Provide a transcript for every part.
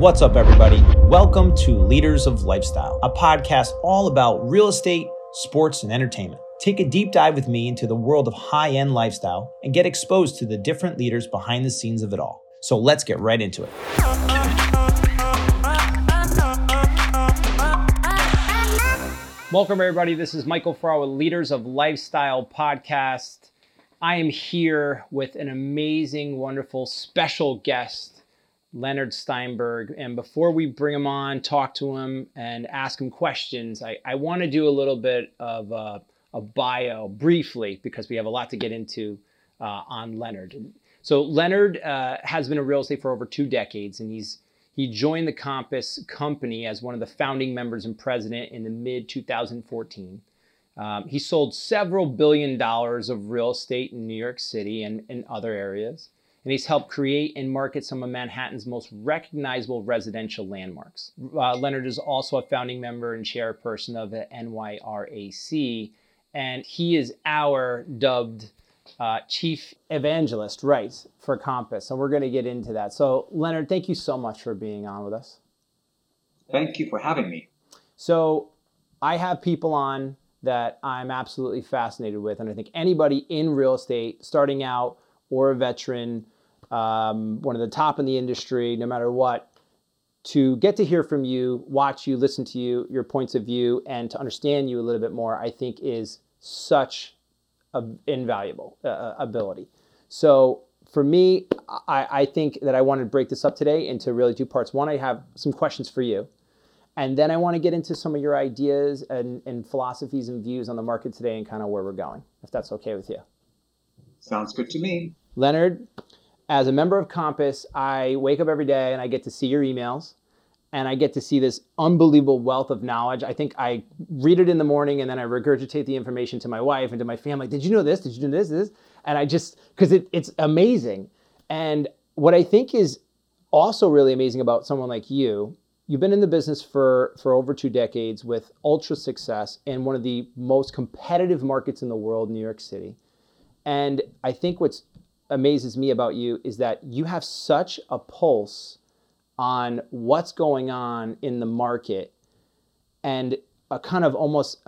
What's up, everybody? Welcome to Leaders of Lifestyle, a podcast all about real estate, sports, and entertainment. Take a deep dive with me into the world of high-end lifestyle and get exposed to the different leaders behind the scenes of it all. So let's get right into it. Welcome, everybody. This is Michael Farrar with Leaders of Lifestyle podcast. I am here with an amazing, wonderful, special guest, Leonard Steinberg. And before we bring him on, talk to him, and ask him questions, I want to do a little bit of a bio briefly because we have a lot to get into on Leonard. So Leonard has been in real estate for over 2 decades, and he joined the Compass company as one of the founding members and president in the mid-2014. He sold several $billions of real estate in New York City and in other areas. And he's helped create and market some of Manhattan's most recognizable residential landmarks. Leonard is also a founding member and chairperson of the NYRAC. And he is our dubbed Chief Evangelist, right, for Compass. And we're going to get into that. So, Leonard, thank you so much for being on with us. Thank you for having me. So, I have people on that I'm absolutely fascinated with. And I think anybody in real estate, starting out or a veteran, one of the top in the industry, no matter what, to get to hear from you, watch you, listen to you, your points of view, and to understand you a little bit more, I think is such invaluable ability. So for me, I think that I wanted to break this up today into really 2 parts. One, I have some questions for you, and then I want to get into some of your ideas and philosophies and views on the market today and kind of where we're going, if that's okay with you. Sounds good to me. Leonard, as a member of Compass, I wake up every day and I get to see your emails, and I get to see this unbelievable wealth of knowledge. I think I read it in the morning and then I regurgitate the information to my wife and to my family. Did you know this? Did you do this? And I just, because it's amazing. And what I think is also really amazing about someone like you, you've been in the business for over 2 decades with ultra success in one of the most competitive markets in the world, New York City. And I think what amazes me about you is that you have such a pulse on what's going on in the market and a kind of almost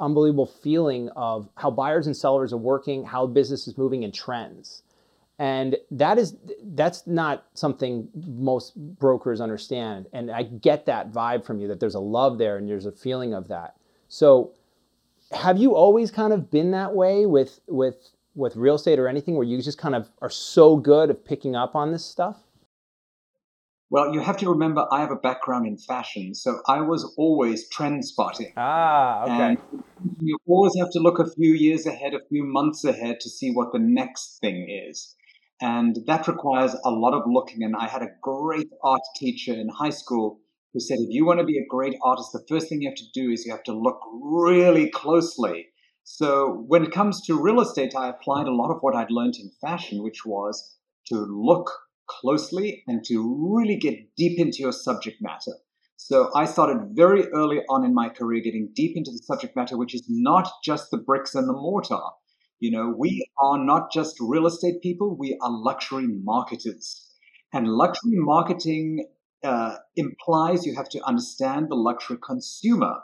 unbelievable feeling of how buyers and sellers are working, how business is moving, and trends. And that's not something most brokers understand. And I get that vibe from you, that there's a love there and there's a feeling of that. So have you always kind of been that way with real estate or anything, where you just kind of are so good at picking up on this stuff? Well, you have to remember, I have a background in fashion, so I was always trend spotting. Ah, okay. And you always have to look a few years ahead, a few months ahead to see what the next thing is. And that requires a lot of looking. And I had a great art teacher in high school who said, if you want to be a great artist, the first thing you have to do is you have to look really closely. So when it comes to real estate, I applied a lot of what I'd learned in fashion, which was to look closely and to really get deep into your subject matter. So I started very early on in my career getting deep into the subject matter, which is not just the bricks and the mortar. You know, we are not just real estate people, we are luxury marketers. And luxury marketing implies you have to understand the luxury consumer.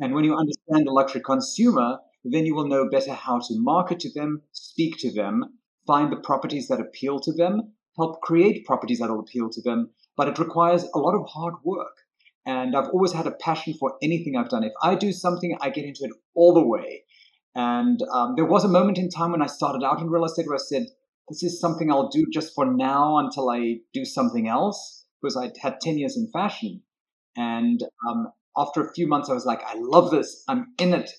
And when you understand the luxury consumer, then you will know better how to market to them, speak to them, find the properties that appeal to them, help create properties that will appeal to them, but it requires a lot of hard work. And I've always had a passion for anything I've done. If I do something, I get into it all the way. And there was a moment in time when I started out in real estate where I said, this is something I'll do just for now until I do something else, because I'd had 10 years in fashion. And after a few months, I was like, I love this. I'm in it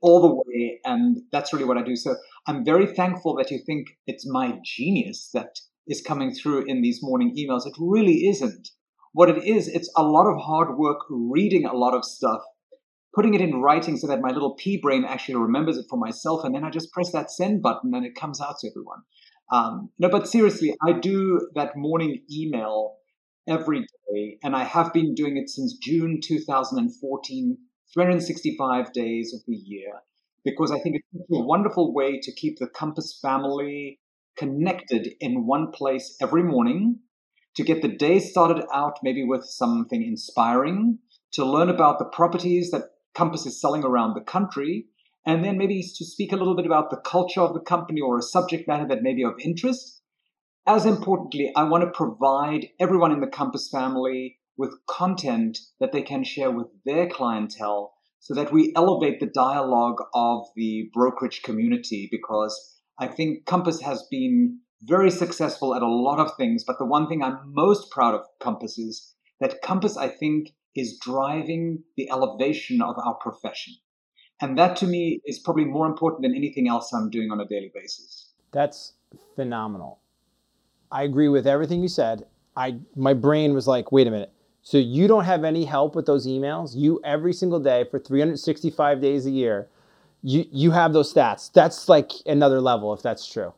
all the way. And that's really what I do. So I'm very thankful that you think it's my genius that is coming through in these morning emails. It really isn't. What it is, it's a lot of hard work, reading a lot of stuff, putting it in writing so that my little pea brain actually remembers it for myself. And then I just press that send button and it comes out to everyone. No, but seriously, I do that morning email every day. And I have been doing it since June 2014, 365 days of the year, because I think it's a wonderful way to keep the Compass family connected in one place every morning, to get the day started out maybe with something inspiring, to learn about the properties that Compass is selling around the country, and then maybe to speak a little bit about the culture of the company or a subject matter that may be of interest. As importantly, I want to provide everyone in the Compass family with content that they can share with their clientele so that we elevate the dialogue of the brokerage community, because I think Compass has been very successful at a lot of things, but the one thing I'm most proud of Compass is that Compass, I think, is driving the elevation of our profession. And that to me is probably more important than anything else I'm doing on a daily basis. That's phenomenal. I agree with everything you said. My brain was like, wait a minute. So you don't have any help with those emails? You every single day for 365 days a year, you have those stats. That's like another level if that's true.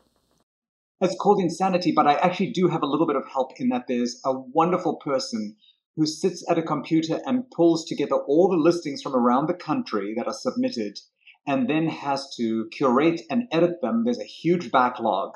That's called insanity, but I actually do have a little bit of help in that there's a wonderful person who sits at a computer and pulls together all the listings from around the country that are submitted and then has to curate and edit them. There's a huge backlog.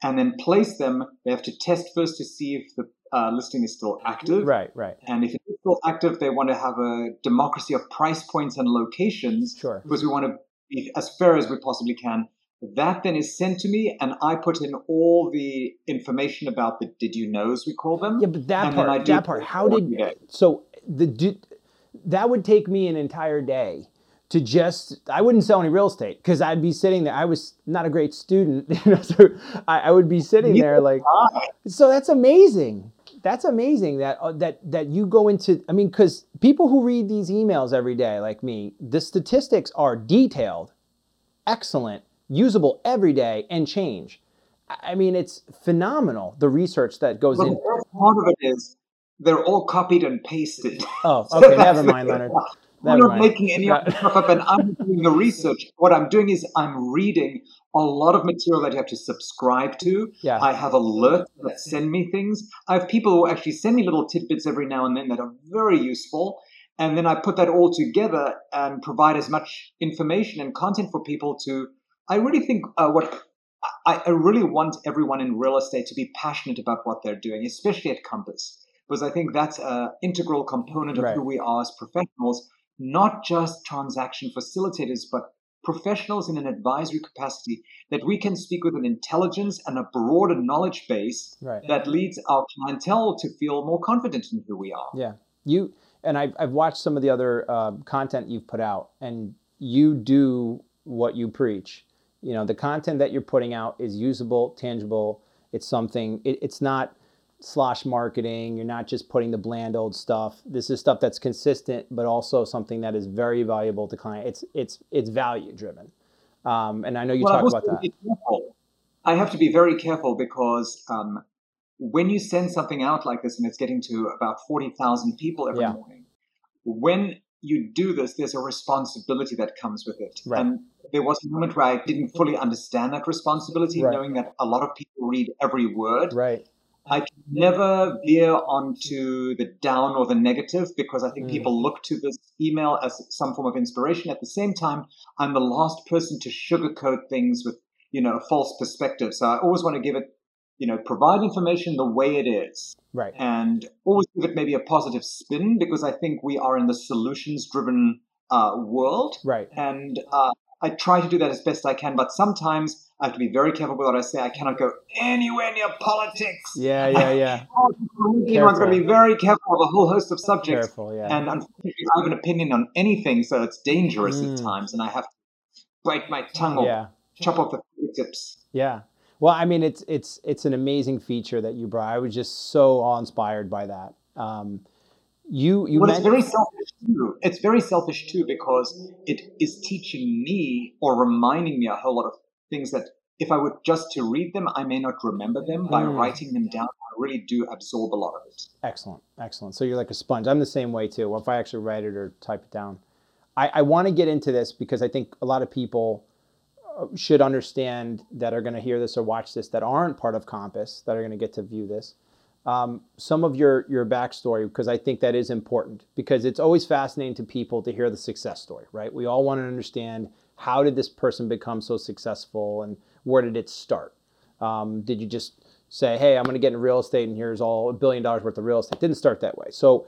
And then place them. They have to test first to see if the listing is still active. Right. And if it's still active, they want to have a democracy of price points and locations. Sure. Because we want to be as fair as we possibly can. That then is sent to me, and I put in all the information about the "did you knows" we call them. Yeah, but that part. How did so that would take me an entire day to just. I wouldn't sell any real estate because I'd be sitting there. I was not a great student, so I would be sitting there like. So that's amazing. That's amazing that you go into, I mean, because people who read these emails every day, like me, the statistics are detailed, excellent, usable every day and change. I mean, it's phenomenal, the research that goes in. The worst part of it is they're all copied and pasted. Oh, okay, never mind, Leonard. I'm not making any of this stuff up, and I'm doing the research. What I'm doing is I'm reading a lot of material that you have to subscribe to. Yeah. I have alerts that send me things. I have people who actually send me little tidbits every now and then that are very useful. And then I put that all together and provide as much information and content for people to. I really think I really want everyone in real estate to be passionate about what they're doing, especially at Compass, because I think that's an integral component of who we are as professionals, not just transaction facilitators, but professionals in an advisory capacity that we can speak with an intelligence and a broader knowledge base that leads our clientele to feel more confident in who we are. Yeah, and I've watched some of the other content you've put out, and you do what you preach. You know, the content that you're putting out is usable, tangible. It's something, it's not slosh marketing. You're not just putting the bland old stuff. This is stuff that's consistent, but also something that is very valuable to clients. It's value driven. And I know you talk about that. I have to be very careful because when you send something out like this and it's getting to about 40,000 people every morning, when you do this, there's a responsibility that comes with it. Right. And there was a moment where I didn't fully understand that responsibility, knowing that a lot of people read every word. Right. I can never veer onto the down or the negative because I think people look to this email as some form of inspiration. At the same time, I'm the last person to sugarcoat things with, a false perspective. So I always want to give it, provide information the way it is. Right. And always give it maybe a positive spin because I think we are in the solutions-driven world. Right. And I try to do that as best I can, but sometimes I have to be very careful with what I say. I cannot go anywhere near politics. Yeah. Everyone's going to be very careful of a whole host of subjects. Careful, yeah. And unfortunately, I have an opinion on anything, so it's dangerous at times, and I have to bite my tongue or chop off the tips. Yeah. Well, I mean, it's an amazing feature that you brought. I was just so awe-inspired by that. It's very selfish too. It's very selfish too because it is teaching me or reminding me a whole lot of things that if I were just to read them, I may not remember them. By writing them down, I really do absorb a lot of it. Excellent. So you're like a sponge. I'm the same way too. Well, if I actually write it or type it down, I want to get into this because I think a lot of people should understand that are going to hear this or watch this that aren't part of Compass that are going to get to view this. Some of your backstory, because I think that is important, because it's always fascinating to people to hear the success story, right? We all want to understand how did this person become so successful and where did it start? Did you just say, hey, I'm going to get into real estate and here's all $1 billion worth of real estate. Didn't start that way. So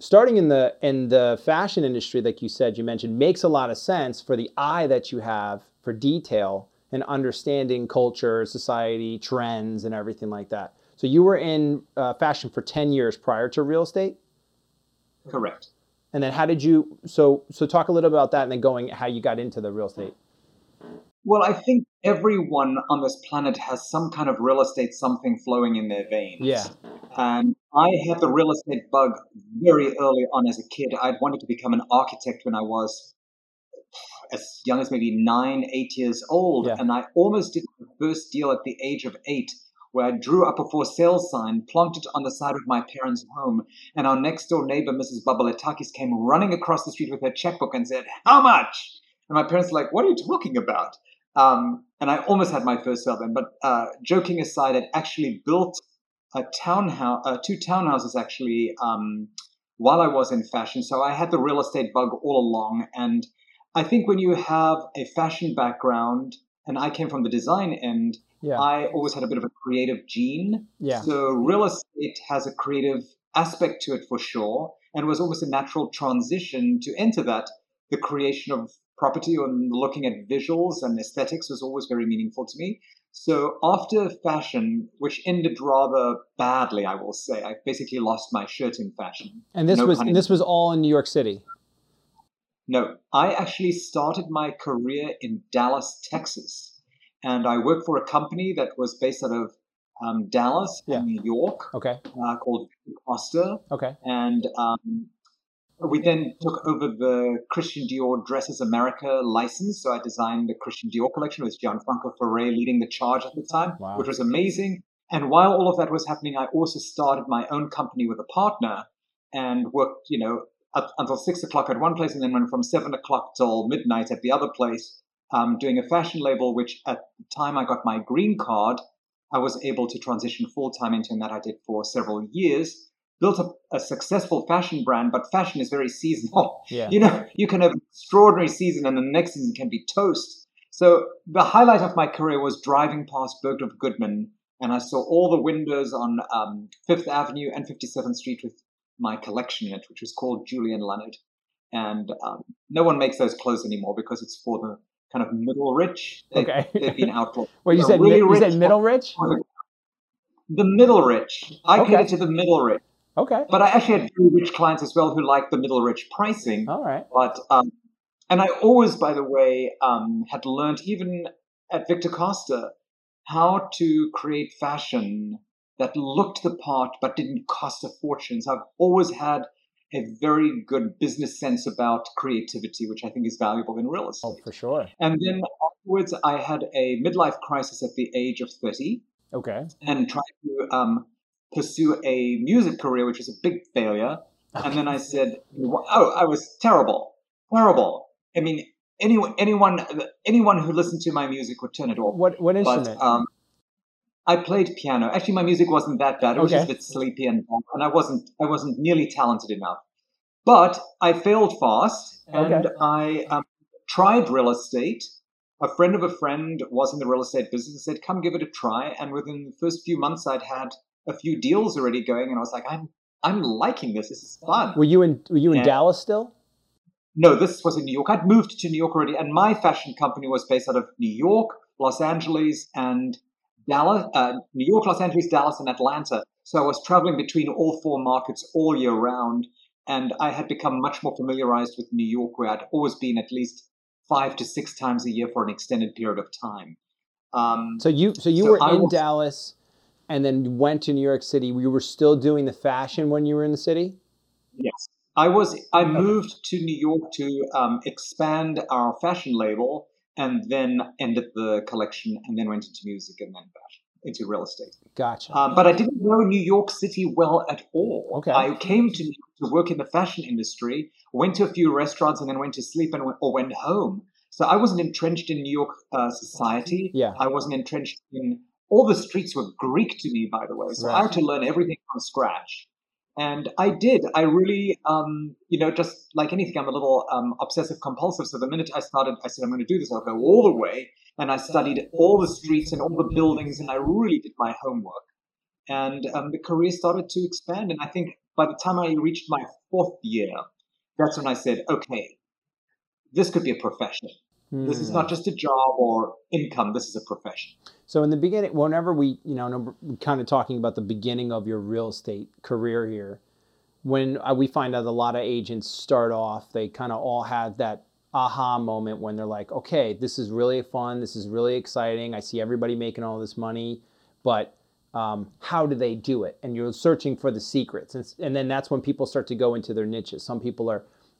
starting in the fashion industry, like you mentioned, makes a lot of sense for the eye that you have for detail and understanding culture, society, trends, and everything like that. So you were in fashion for 10 years prior to real estate? Correct. And then how did you, so talk a little about that and then how you got into the real estate. Well, I think everyone on this planet has some kind of real estate, something flowing in their veins. Yeah. And I had the real estate bug very early on as a kid. I'd wanted to become an architect when I was as young as maybe 9, 8 years old. Yeah. And I almost did my first deal at the age of 8, where I drew up a for sale sign, planted on the side of my parents' home, and our next door neighbor, Mrs. Babalatakis, came running across the street with her checkbook and said, "How much?" And my parents were like, "What are you talking about?" And I almost had my first sale then. But joking aside, I'd actually built a townhouse, 2 townhouses actually, while I was in fashion. So I had the real estate bug all along. And I think when you have a fashion background, and I came from the design end, yeah, I always had a bit of a creative gene. Yeah. So real estate has a creative aspect to it for sure. And it was almost a natural transition to enter that. The creation of property and looking at visuals and aesthetics was always very meaningful to me. So after fashion, which ended rather badly, I will say, I basically lost my shirt in fashion. And this was all in New York City? No, I actually started my career in Dallas, Texas. And I worked for a company that was based out of Dallas and New York, called Costa. Okay. And we then took over the Christian Dior Dresses America license. So I designed the Christian Dior collection with Gianfranco Ferré leading the charge at the time, wow, which was amazing. And while all of that was happening, I also started my own company with a partner and worked, up until 6 o'clock at one place and then went from 7 o'clock till midnight at the other place, doing a fashion label, which at the time I got my green card, I was able to transition full-time into, and that I did for several years. Built a successful fashion brand, but fashion is very seasonal. Yeah. You can have an extraordinary season and the next season can be toast. So the highlight of my career was driving past Bergdorf Goodman, and I saw all the windows on 5th Avenue and 57th Street with my collection in it, which was called Julian Leonard. And no one makes those clothes anymore because it's for the kind of middle rich. They've been outlawed. Well, you said middle rich? The middle rich. I catered to the middle rich. Okay. But I actually had very rich clients as well who liked the middle rich pricing. All right. But, and I always, by the way, had learned, even at Victor Costa, how to create fashion that looked the part but didn't cost a fortune. So I've always had a very good business sense about creativity, which I think is valuable in real estate. Oh, for sure. And then afterwards, I had a midlife crisis at the age of 30. Okay. And tried to pursue a music career, which was a big failure. And then I said, I was terrible. I mean, anyone who listened to my music would turn it off. What instrument? But, I played piano. Actually, my music wasn't that bad. It was just a bit sleepy and I wasn't nearly talented enough. But I failed fast, and I tried real estate. A friend of a friend was in the real estate business and said, "Come give it a try." And within the first few months, I'd had a few deals already going, and I was like, I'm liking this. This is fun. Were you in Dallas still? No, this was in New York. I'd moved to New York already, and my fashion company was based out of New York, Los Angeles, and Dallas. New York, Los Angeles, Dallas, and Atlanta. So I was traveling between all 4 markets all year round, and I had become much more familiarized with New York, where I'd always been at least 5 to 6 times a year for an extended period of time. So you were in Dallas. And then you went to New York City. You were still doing the fashion when you were in the city? Yes. I moved to New York to expand our fashion label, and then ended the collection, and then went into music, and then fashion, into real estate. Gotcha. But I didn't know New York City well at all. Okay. I came to New York to work in the fashion industry, went to a few restaurants, and then went to sleep or went home. So I wasn't entrenched in New York society. Yeah. I wasn't entrenched in... All the streets were Greek to me, by the way, so I had to learn everything from scratch. And I did. I really, just like anything, I'm a little obsessive-compulsive. So the minute I started, I said, I'm going to do this. I'll go all the way. And I studied all the streets and all the buildings, and I really did my homework. And the career started to expand. And I think by the time I reached my fourth year, that's when I said, okay, this could be a profession. This is not just a job or income. This is a profession. So in the beginning, whenever we, you know, we're kind of talking about the beginning of your real estate career here, when we find out a lot of agents start off, they kind of all have that aha moment when they're like, okay, this is really fun. This is really exciting. I see everybody making all this money, but how do they do it? And you're searching for the secrets. And then that's when people start to go into their niches. Some people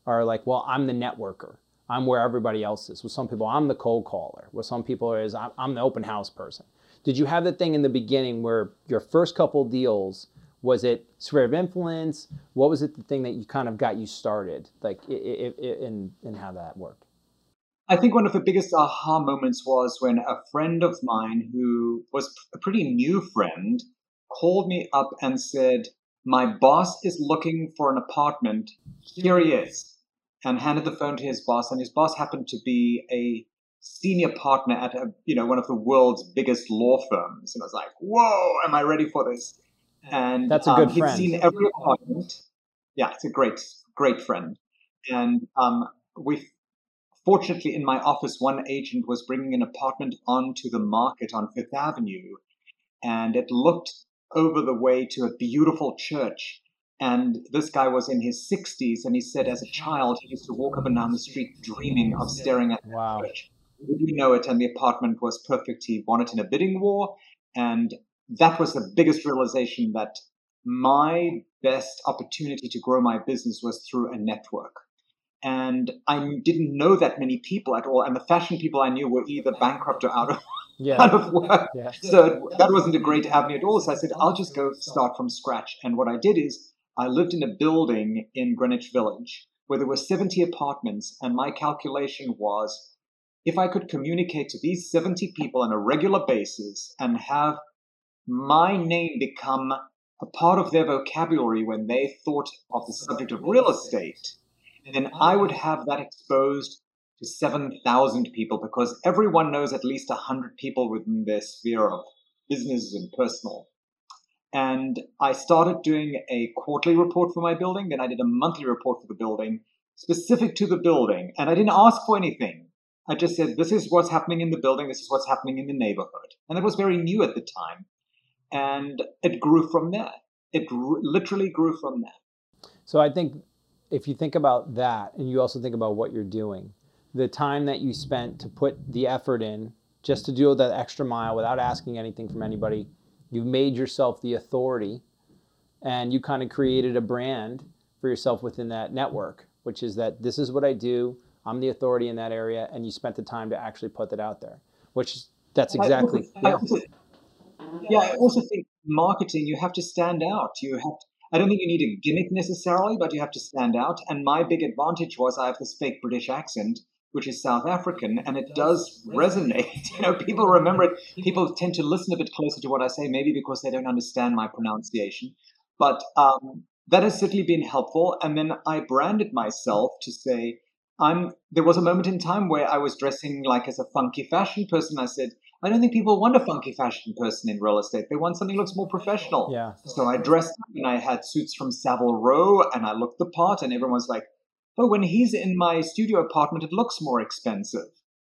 are like, well, I'm the networker. I'm where everybody else is. With some people, I'm the cold caller. With some people, I'm the open house person. Did you have that thing in the beginning where your first couple deals, was it sphere of influence? What was it, the thing that you kind of got you started, like in how that worked? I think one of the biggest aha moments was when a friend of mine who was a pretty new friend called me up and said, my boss is looking for an apartment. Here he is. And handed the phone to his boss, and his boss happened to be a senior partner at one of the world's biggest law firms. And I was like, "Whoa, am I ready for this?" And that's a good friend. He'd seen every apartment. Yeah, it's a great friend. And we, fortunately, in my office, one agent was bringing an apartment onto the market on Fifth Avenue, and it looked over the way to a beautiful church. And this guy was in his 60s, and he said as a child, he used to walk up and down the street dreaming of staring at the church. We know it, and the apartment was perfect. He won it in a bidding war, and that was the biggest realization that my best opportunity to grow my business was through a network. And I didn't know that many people at all, and the fashion people I knew were either bankrupt or out of work. Yeah. So that wasn't a great avenue at all. So I said, I'll just go start from scratch. And what I did is, I lived in a building in Greenwich Village where there were 70 apartments, and my calculation was, if I could communicate to these 70 people on a regular basis and have my name become a part of their vocabulary when they thought of the subject of real estate, then I would have that exposed to 7,000 people, because everyone knows at least 100 people within their sphere of business and personal. And I started doing a quarterly report for my building. Then I did a monthly report for the building, specific to the building. And I didn't ask for anything. I just said, this is what's happening in the building. This is what's happening in the neighborhood. And it was very new at the time. And it grew from there. It literally grew from there. So I think if you think about that, and you also think about what you're doing, the time that you spent to put the effort in just to do that extra mile without asking anything from anybody, you've made yourself the authority, and you kind of created a brand for yourself within that network, which is that this is what I do. I'm the authority in that area. And you spent the time to actually put that out there, which that's exactly. I also think marketing, you have to stand out. I don't think you need a gimmick necessarily, but you have to stand out. And my big advantage was I have this fake British accent, which is South African, and it does resonate. People remember it. People tend to listen a bit closer to what I say, maybe because they don't understand my pronunciation. But that has certainly been helpful. And then I branded myself to say, there was a moment in time where I was dressing like as a funky fashion person. I said, I don't think people want a funky fashion person in real estate. They want something that looks more professional. Yeah. So I dressed up, and I had suits from Savile Row, and I looked the part, and everyone's like, but when he's in my studio apartment, it looks more expensive,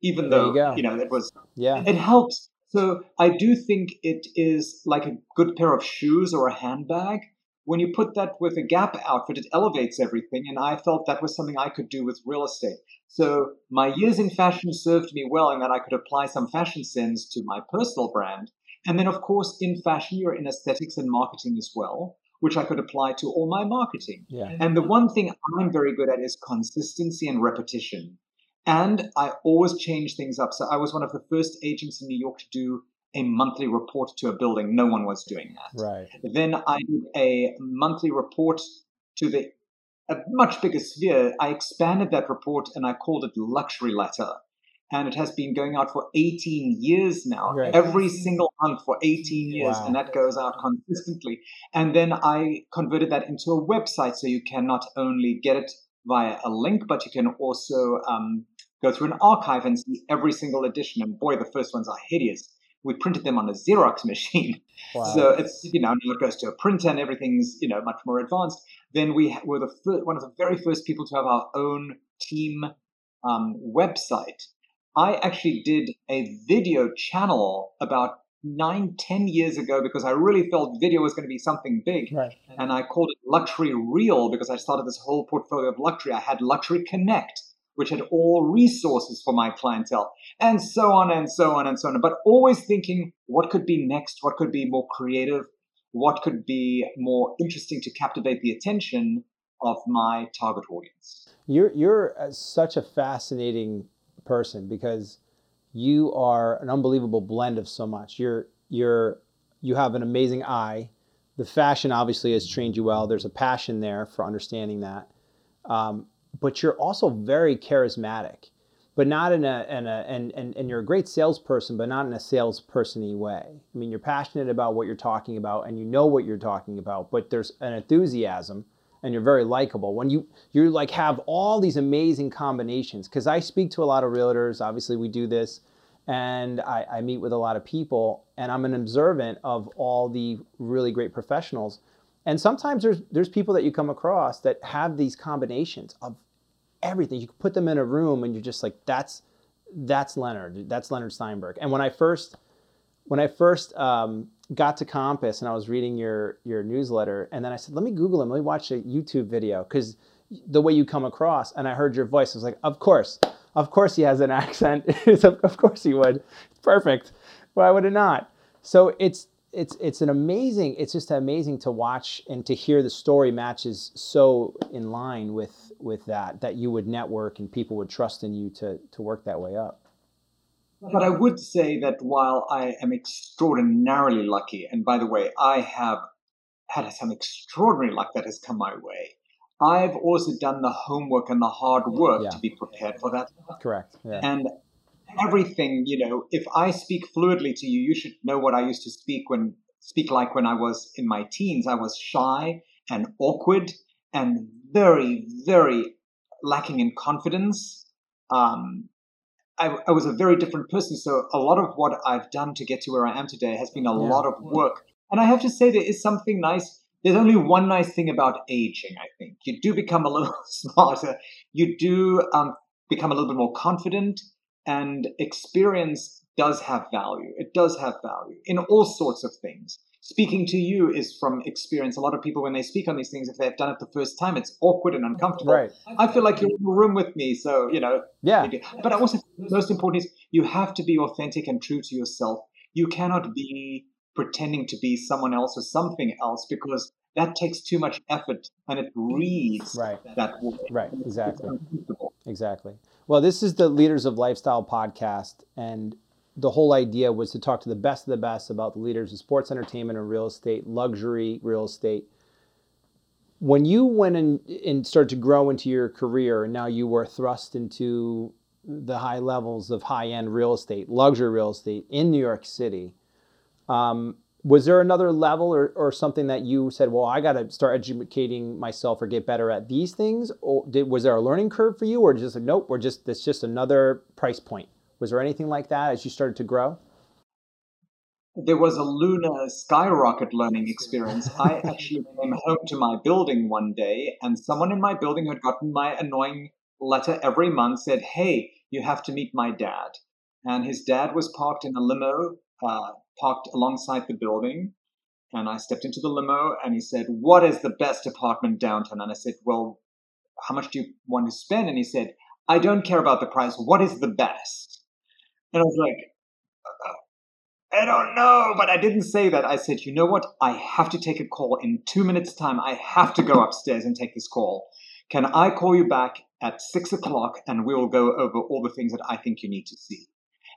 even though, it was, it helps. So I do think it is like a good pair of shoes or a handbag. When you put that with a Gap outfit, it elevates everything. And I felt that was something I could do with real estate. So my years in fashion served me well in that I could apply some fashion sense to my personal brand. And then, of course, in fashion, you're in aesthetics and marketing as well, which I could apply to all my marketing. Yeah. And the one thing I'm very good at is consistency and repetition. And I always change things up. So I was one of the first agents in New York to do a monthly report to a building. No one was doing that. Right. Then I did a monthly report to a much bigger sphere. I expanded that report and I called it Luxury Letter. And it has been going out for 18 years now, right. Every single month for 18 years. Wow. And that goes out consistently. And then I converted that into a website. So you can not only get it via a link, but you can also go through an archive and see every single edition. And boy, the first ones are hideous. we printed them on a Xerox machine. Wow. So it's, you know, now it goes to a printer and everything's, you know, much more advanced. Then we were the one of the very first people to have our own team website. I actually did a video channel about 9-10 years ago because I really felt video was going to be something big. Right. And I called it Luxury Reel because I started this whole portfolio of luxury. I had Luxury Connect, which had all resources for my clientele, and so on and so on and so on. But always thinking, what could be next? What could be more creative? What could be more interesting to captivate the attention of my target audience? You're such a fascinating person because you are an unbelievable blend of so much. You have an amazing eye. The fashion obviously has trained you well. There's a passion there for understanding that. But you're also very charismatic, but not in and you're a great salesperson, but not in a salesperson-y way. I mean, you're passionate about what you're talking about and you know what you're talking about, but there's an enthusiasm and you're very likable. When you like have all these amazing combinations, because I speak to a lot of realtors, obviously we do this, and I meet with a lot of people, and I'm an observant of all the really great professionals. And sometimes there's people that you come across that have these combinations of everything. You can put them in a room and you're just like, that's Leonard. That's Leonard Steinberg. And when I first got to Compass and I was reading your newsletter, and then I said, let me Google him. Let me watch a YouTube video because the way you come across. And I heard your voice. I was like, of course he has an accent. Of course he would. Perfect. Why would it not? So it's just amazing to watch and to hear the story matches so in line with that you would network and people would trust in you to work that way up. But I would say that while I am extraordinarily lucky, and by the way, I have had some extraordinary luck that has come my way, I've also done the homework and the hard work to be prepared for that. Correct. Yeah. And everything, you know, if I speak fluidly to you, you should know what I used to speak like when I was in my teens. I was shy and awkward and very, very lacking in confidence. I was a very different person. So a lot of what I've done to get to where I am today has been a lot of work. And I have to say there is something nice. There's only one nice thing about aging, I think. You do become a little smarter. You do become a little bit more confident. And experience does have value. It does have value in all sorts of things. Speaking to you is from experience. A lot of people, when they speak on these things, if they've done it the first time, it's awkward and uncomfortable. Right. I feel like you're in the room with me. So, you know. Yeah. But I also think the most important is you have to be authentic and true to yourself. You cannot be pretending to be someone else or something else because that takes too much effort and it reads that way. Right, exactly. Exactly. Well, this is the Leaders of Lifestyle podcast, and the whole idea was to talk to the best of the best about the leaders of sports, entertainment, and real estate, luxury real estate. When you went and started to grow into your career, and now you were thrust into the high levels of high-end real estate, luxury real estate in New York City, was there another level or something that you said, well, I got to start educating myself or get better at these things? Or was there a learning curve for you, or just nope, or just that's just another price point? Was there anything like that as you started to grow? There was a lunar skyrocket learning experience. I actually came home to my building one day, and someone in my building who had gotten my annoying letter every month said, hey, you have to meet my dad. And his dad was parked in a limo, parked alongside the building, and I stepped into the limo and he said, what is the best apartment downtown? And I said, well, how much do you want to spend? And he said, I don't care about the price. What is the best? And I was like, I don't know, but I didn't say that. I said, you know what? I have to take a call in 2 minutes time. I have to go upstairs and take this call. Can I call you back at 6:00 and we'll go over all the things that I think you need to see?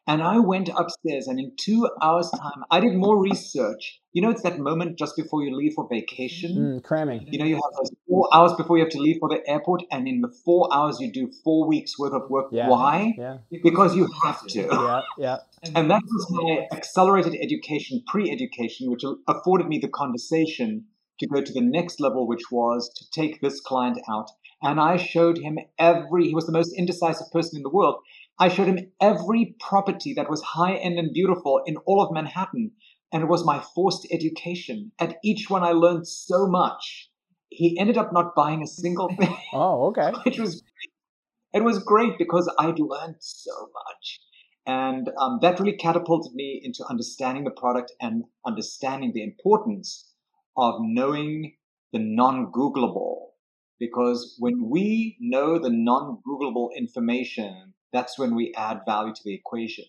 And I went upstairs, and in 2 hours' time, I did more research. You know, it's that moment just before you leave for vacation. Cramming. You know, you have those 4 hours before you have to leave for the airport, and in the 4 hours, you do 4 weeks' worth of work. Yeah. Why? Yeah. Because you have to. Yeah, yeah. And that was my accelerated education, pre-education, which afforded me the conversation to go to the next level, which was to take this client out. And I showed him he was the most indecisive person in the world. I showed him every property that was high-end and beautiful in all of Manhattan, and it was my forced education. At each one, I learned so much. He ended up not buying a single thing. Oh, okay. Which was great. It was great because I'd learned so much. And that really catapulted me into understanding the product and understanding the importance of knowing the non-Googleable. Because when we know the non-Googleable information, that's when we add value to the equation.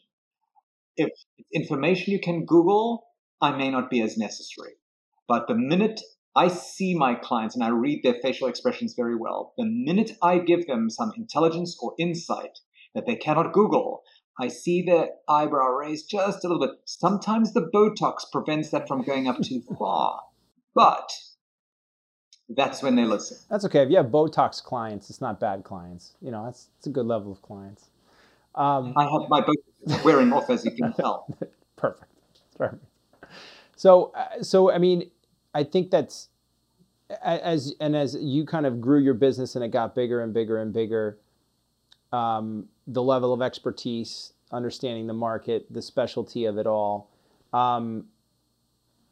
If information you can Google, I may not be as necessary. But the minute I see my clients and I read their facial expressions very well, the minute I give them some intelligence or insight that they cannot Google, I see the eyebrow raise just a little bit. Sometimes the Botox prevents that from going up too far, but that's when they listen. That's okay. If you have Botox clients, it's not bad clients. You know, it's a good level of clients. I have my Botox wearing off, as you can tell. Perfect. Perfect. So I mean, I think that's as you kind of grew your business and it got bigger and bigger and bigger. The level of expertise, understanding the market, the specialty of it all.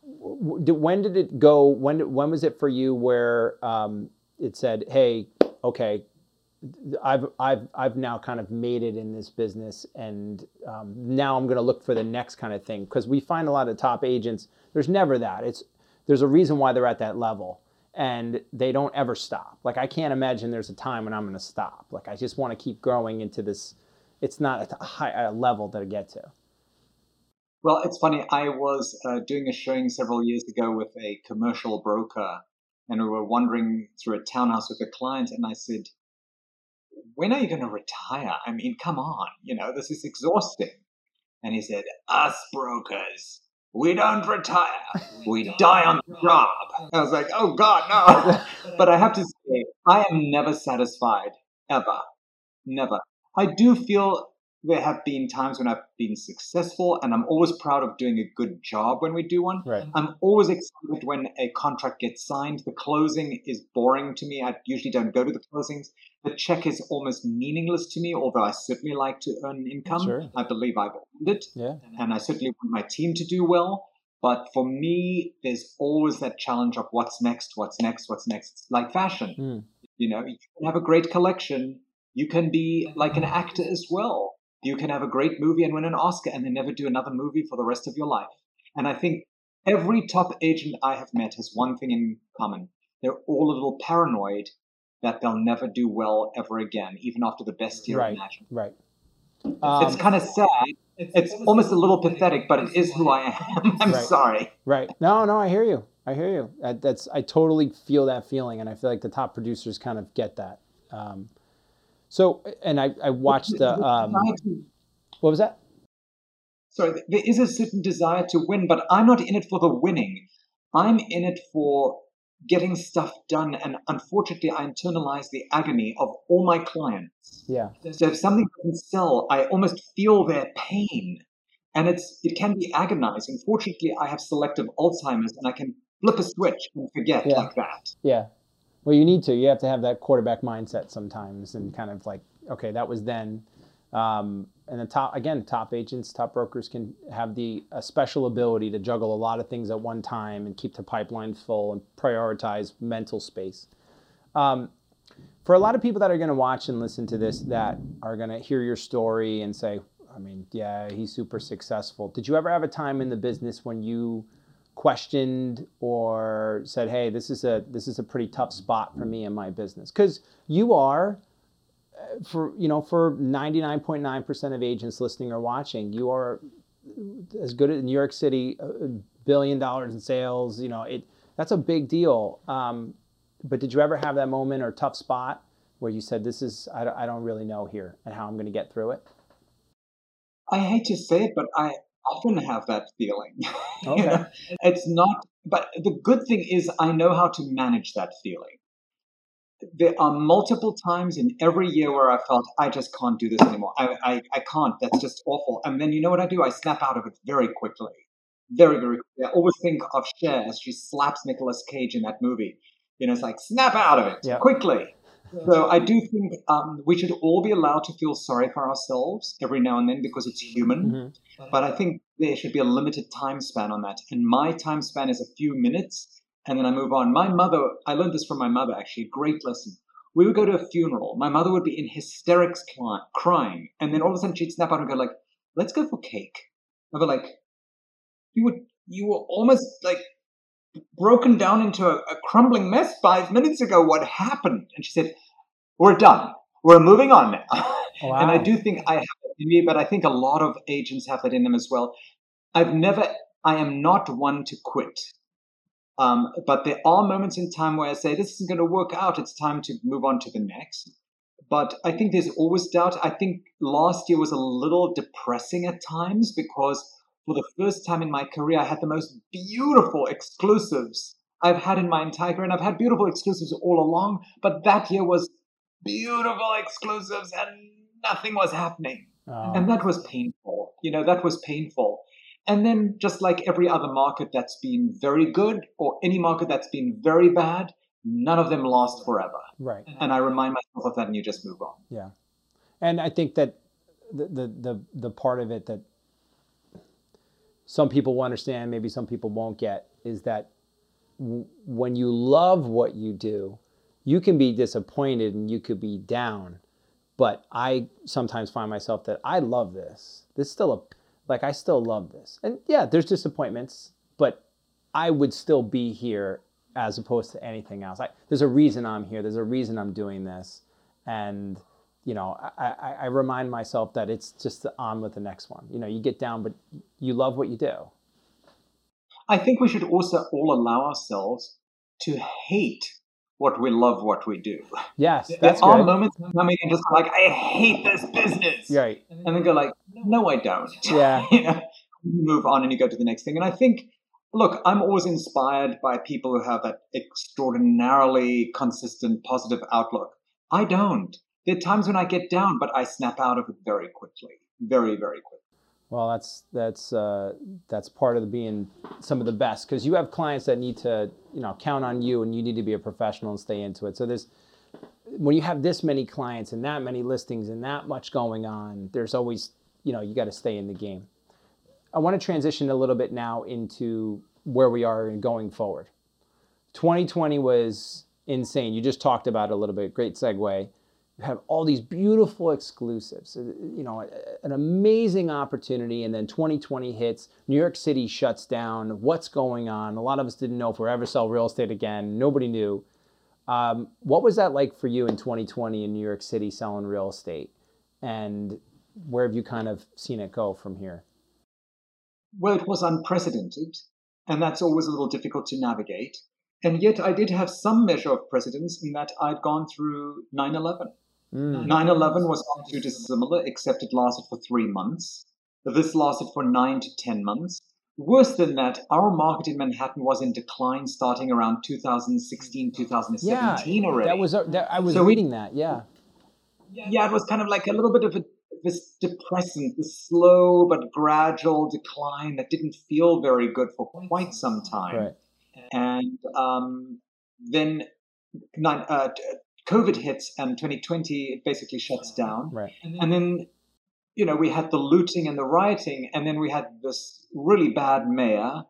When did it go? When was it for you where it said, "Hey, okay, I've now kind of made it in this business, and now I'm going to look for the next kind of thing"? Because we find a lot of top agents, there's never that. There's a reason why they're at that level. And they don't ever stop. Like, I can't imagine there's a time when I'm going to stop. Like, I just want to keep growing into this. It's not a high level that I get to. Well, it's funny. I was doing a showing several years ago with a commercial broker, and we were wandering through a townhouse with a client. And I said, "When are you going to retire? I mean, come on, you know, this is exhausting." And he said, "Us brokers, we don't retire. We die on the job." I was like, "Oh God, no." But I have to say, I am never satisfied, ever. Never. I do feel there have been times when I've been successful, and I'm always proud of doing a good job when we do one. Right. I'm always excited when a contract gets signed. The closing is boring to me. I usually don't go to the closings. The check is almost meaningless to me, although I certainly like to earn income. Sure. I believe I've earned it, and I certainly want my team to do well. But for me, there's always that challenge of what's next, what's next, what's next. It's like fashion. Mm. You know, you can have a great collection. You can be like an actor as well. You can have a great movie and win an Oscar and then never do another movie for the rest of your life. And I think every top agent I have met has one thing in common. They're all a little paranoid that they'll never do well ever again, even after the best year imagined. Right. It's kind of sad. It's almost a little pathetic, but it is who I am. I'm sorry. Right. No, I hear you. I totally feel that feeling, and I feel like the top producers kind of get that. So I watched the what was that? Sorry, there is a certain desire to win, but I'm not in it for the winning. I'm in it for getting stuff done, and unfortunately, I internalize the agony of all my clients. Yeah. So if something doesn't sell, I almost feel their pain, and it can be agonizing. Fortunately, I have selective Alzheimer's, and I can flip a switch and forget like that. Yeah. Well, you need to. You have to have that quarterback mindset sometimes, and kind of like, okay, that was then. And the top agents, top brokers can have the special ability to juggle a lot of things at one time and keep the pipeline full and prioritize mental space. For a lot of people that are going to watch and listen to this, that are going to hear your story and say, I mean, yeah, he's super successful. Did you ever have a time in the business when you questioned or said, "Hey, this is a pretty tough spot for me in my business"? Because you are, for 99.9% of agents listening or watching, you are as good at New York City, $1 billion in sales. You know, that's a big deal. But did you ever have that moment or tough spot where you said, "This is I don't really know here and how I'm going to get through it"? I hate to say it, but I often have that feeling. Okay. You know? It's not, but the good thing is I know how to manage that feeling. There are multiple times in every year where I felt I just can't do this anymore. I can't. That's just awful. And then you know what I do? I snap out of it very quickly. Very, very quickly. I always think of Cher as she slaps Nicolas Cage in that movie. You know, it's like, snap out of it quickly. So I do think we should all be allowed to feel sorry for ourselves every now and then because it's human. Mm-hmm. But I think there should be a limited time span on that. And my time span is a few minutes and then I move on. My mother, I learned this from my mother, actually, a great lesson. We would go to a funeral. My mother would be in hysterics crying. And then all of a sudden she'd snap out and go like, let's go for cake. I'd be like, you were almost like broken down into a crumbling mess 5 minutes ago. What happened? And she said, we're done. We're moving on now. Wow. And I do think I have it in me, but I think a lot of agents have that in them as well. I am not one to quit. But there are moments in time where I say, this isn't going to work out. It's time to move on to the next. But I think there's always doubt. I think last year was a little depressing at times because for the first time in my career, I had the most beautiful exclusives I've had in my entire career. And I've had beautiful exclusives all along. But that year was beautiful exclusives and nothing was happening. Oh. And that was painful. That was painful. And then just like every other market that's been very good or any market that's been very bad, none of them last forever. Right. And I remind myself of that and you just move on. Yeah. And I think that the part of it that some people will understand, maybe some people won't get, is that when you love what you do, you can be disappointed and you could be down. But I sometimes find myself that I love this. This is still I still love this. And yeah, there's disappointments, but I would still be here as opposed to anything else. There's a reason I'm here. There's a reason I'm doing this. And, I remind myself that it's just on with the next one. You get down, but you love what you do. I think we should also all allow ourselves to hate what we love, what we do. Yes, that's good. There are moments coming and just like, I hate this business. Right. And then go like, no, I don't. Yeah. You move on and you go to the next thing. And I think, look, I'm always inspired by people who have that extraordinarily consistent, positive outlook. I don't. There are times when I get down, but I snap out of it very quickly, very, very quickly. Well, that's part of being some of the best, because you have clients that need to, count on you, and you need to be a professional and stay into it. So when you have this many clients and that many listings and that much going on, there's always, you got to stay in the game. I want to transition a little bit now into where we are and going forward. 2020 was insane. You just talked about it a little bit. Great segue. You have all these beautiful exclusives, an amazing opportunity. And then 2020 hits, New York City shuts down. What's going on? A lot of us didn't know if we'd ever sell real estate again. Nobody knew. What was that like for you in 2020 in New York City selling real estate? And where have you kind of seen it go from here? Well, it was unprecedented. And that's always a little difficult to navigate. And yet I did have some measure of precedence in that I'd gone through 9/11. 9/11 was not too dissimilar, except it lasted for 3 months. This lasted for 9 to 10 months. Worse than that, our market in Manhattan was in decline starting around 2016, 2017 already. I was reading that. Yeah, it was kind of like a little bit of this depressant, this slow but gradual decline that didn't feel very good for quite some time. Right. And then COVID hits and 2020, it basically shuts down. Right. And then, we had the looting and the rioting, and then we had this really bad mayor,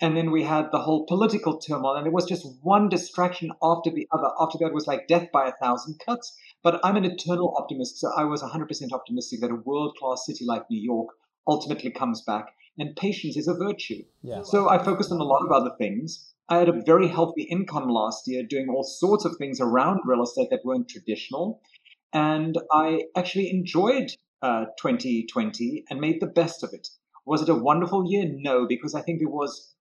and then we had the whole political turmoil. And it was just one distraction after the other. After that was like death by 1,000 cuts. But I'm an eternal optimist, so I was 100% optimistic that a world-class city like New York ultimately comes back. And patience is a virtue. Yeah. So I focused on a lot of other things. I had a very healthy income last year doing all sorts of things around real estate that weren't traditional. And I actually enjoyed 2020 and made the best of it. Was it a wonderful year? No, because I think it was,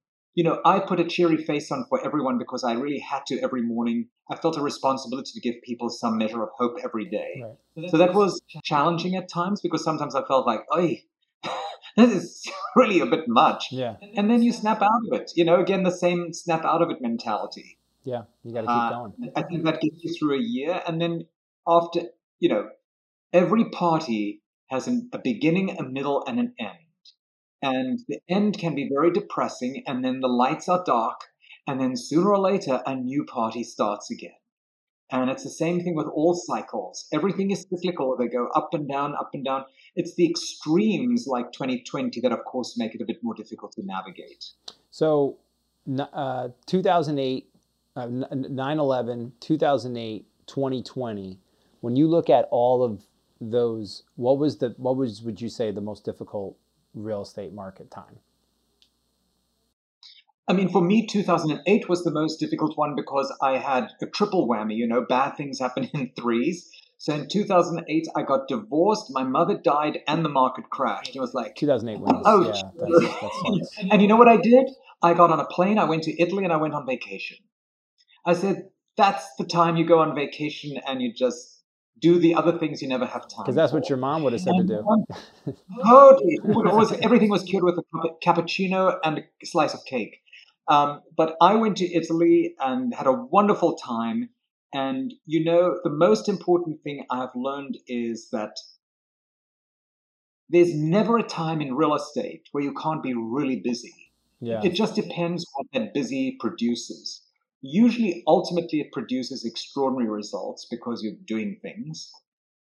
I put a cheery face on for everyone because I really had to every morning. I felt a responsibility to give people some measure of hope every day. Right. So that was challenging at times because sometimes I felt like, this is really a bit much. Yeah. And then you snap out of it. Again, the same snap out of it mentality. Yeah, you got to keep going. I think that gets you through a year. And then after, every party has a beginning, a middle, and an end. And the end can be very depressing. And then the lights are dark. And then sooner or later, a new party starts again. And it's the same thing with all cycles. Everything is cyclical. They go up and down, up and down. It's the extremes like 2020 that, of course, make it a bit more difficult to navigate. So 2008, 9/11, 2008, 2020, when you look at all of those, would you say the most difficult real estate market time? I mean, for me, 2008 was the most difficult one because I had a triple whammy. You know, bad things happen in threes. So in 2008, I got divorced, my mother died, and the market crashed. It was like 2008 wins. Oh, yeah, that's and you know what I did? I got on a plane, I went to Italy, and I went on vacation. I said, that's the time you go on vacation and you just do the other things you never have time for. Because that's what your mom would have said to do. Totally. Everything was cured with a cappuccino and a slice of cake. But I went to Italy and had a wonderful time. And, you know, the most important thing I have learned is that there's never a time in real estate where you can't be really busy. Yeah. It just depends what that busy produces. Usually, ultimately, it produces extraordinary results because you're doing things.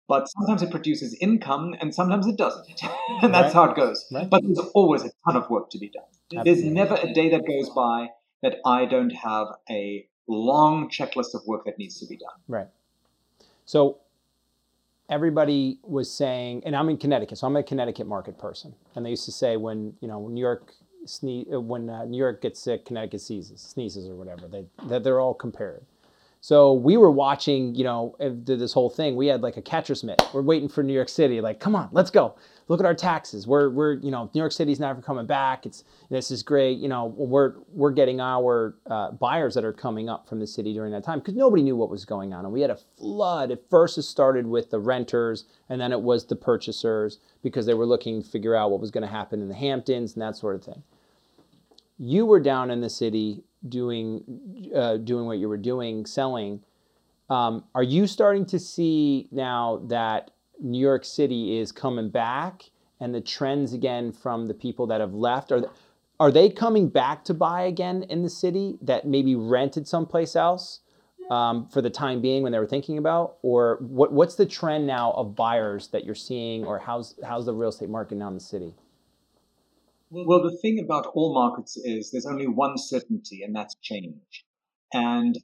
But sometimes it produces income and sometimes it doesn't. And that's how it goes. Right. But there's always a ton of work to be done. Absolutely. There's never a day that goes by that I don't have a long checklist of work that needs to be done. Right. So everybody was saying, and I'm in Connecticut, so I'm a Connecticut market person. And they used to say when New York gets sick, Connecticut sneezes or whatever, they're all compared. So we were watching, this whole thing. We had like a catcher's mitt. We're waiting for New York City. Like, come on, let's go. Look at our taxes. We're New York City's never coming back. This is great. We're getting our buyers that are coming up from the city during that time because nobody knew what was going on. And we had a flood. At first, it started with the renters, and then it was the purchasers because they were looking to figure out what was going to happen in the Hamptons and that sort of thing. You were down in the city doing what you were doing, selling. Are you starting to see now that New York City is coming back and the trends again from the people that have left? Are they coming back to buy again in the city that maybe rented someplace else for the time being when they were thinking about? Or what's the trend now of buyers that you're seeing, or how's the real estate market now in the city? Well, the thing about all markets is there's only one certainty, and that's change. And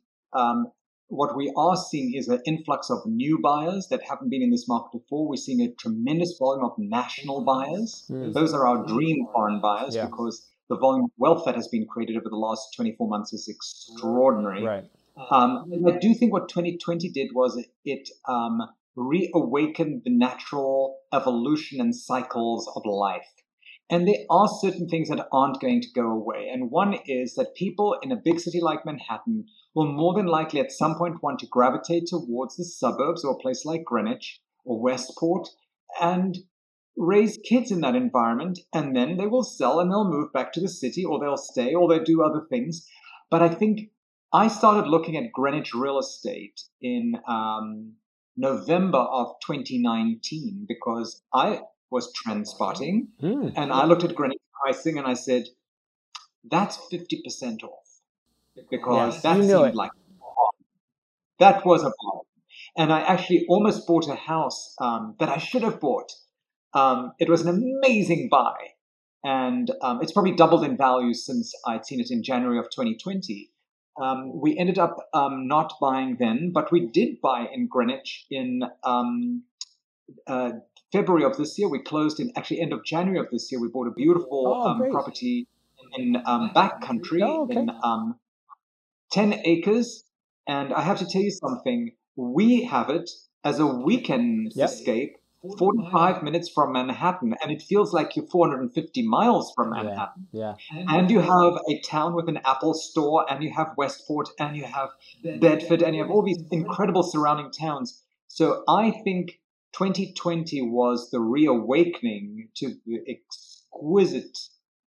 what we are seeing is an influx of new buyers that haven't been in this market before. We're seeing a tremendous volume of national buyers. Mm. Those are our dream foreign buyers because the volume of wealth that has been created over the last 24 months is extraordinary. Right. And I do think what 2020 did was it reawakened the natural evolution and cycles of life. And there are certain things that aren't going to go away. And one is that people in a big city like Manhattan will more than likely at some point want to gravitate towards the suburbs or a place like Greenwich or Westport and raise kids in that environment. And then they will sell and they'll move back to the city, or they'll stay, or they'll do other things. But I think I started looking at Greenwich real estate in November of 2019 because I was trend spotting. Mm. And I looked at Greenwich pricing and I said, that's 50% off. Because that seemed like a bomb. That was a bomb. And I actually almost bought a house that I should have bought. It was an amazing buy. And it's probably doubled in value since I'd seen it in January of 2020. We ended up not buying then, but we did buy in Greenwich in February of this year. We closed in actually end of January of this year. We bought a beautiful property in backcountry in 10 acres. And I have to tell you something. We have it as a weekend escape, 45 minutes from Manhattan. And it feels like you're 450 miles from Manhattan. Yeah. Yeah. And you have a town with an Apple store, and you have Westport, and you have Bedford, and you have all these incredible surrounding towns. So I think 2020 was the reawakening to the exquisite,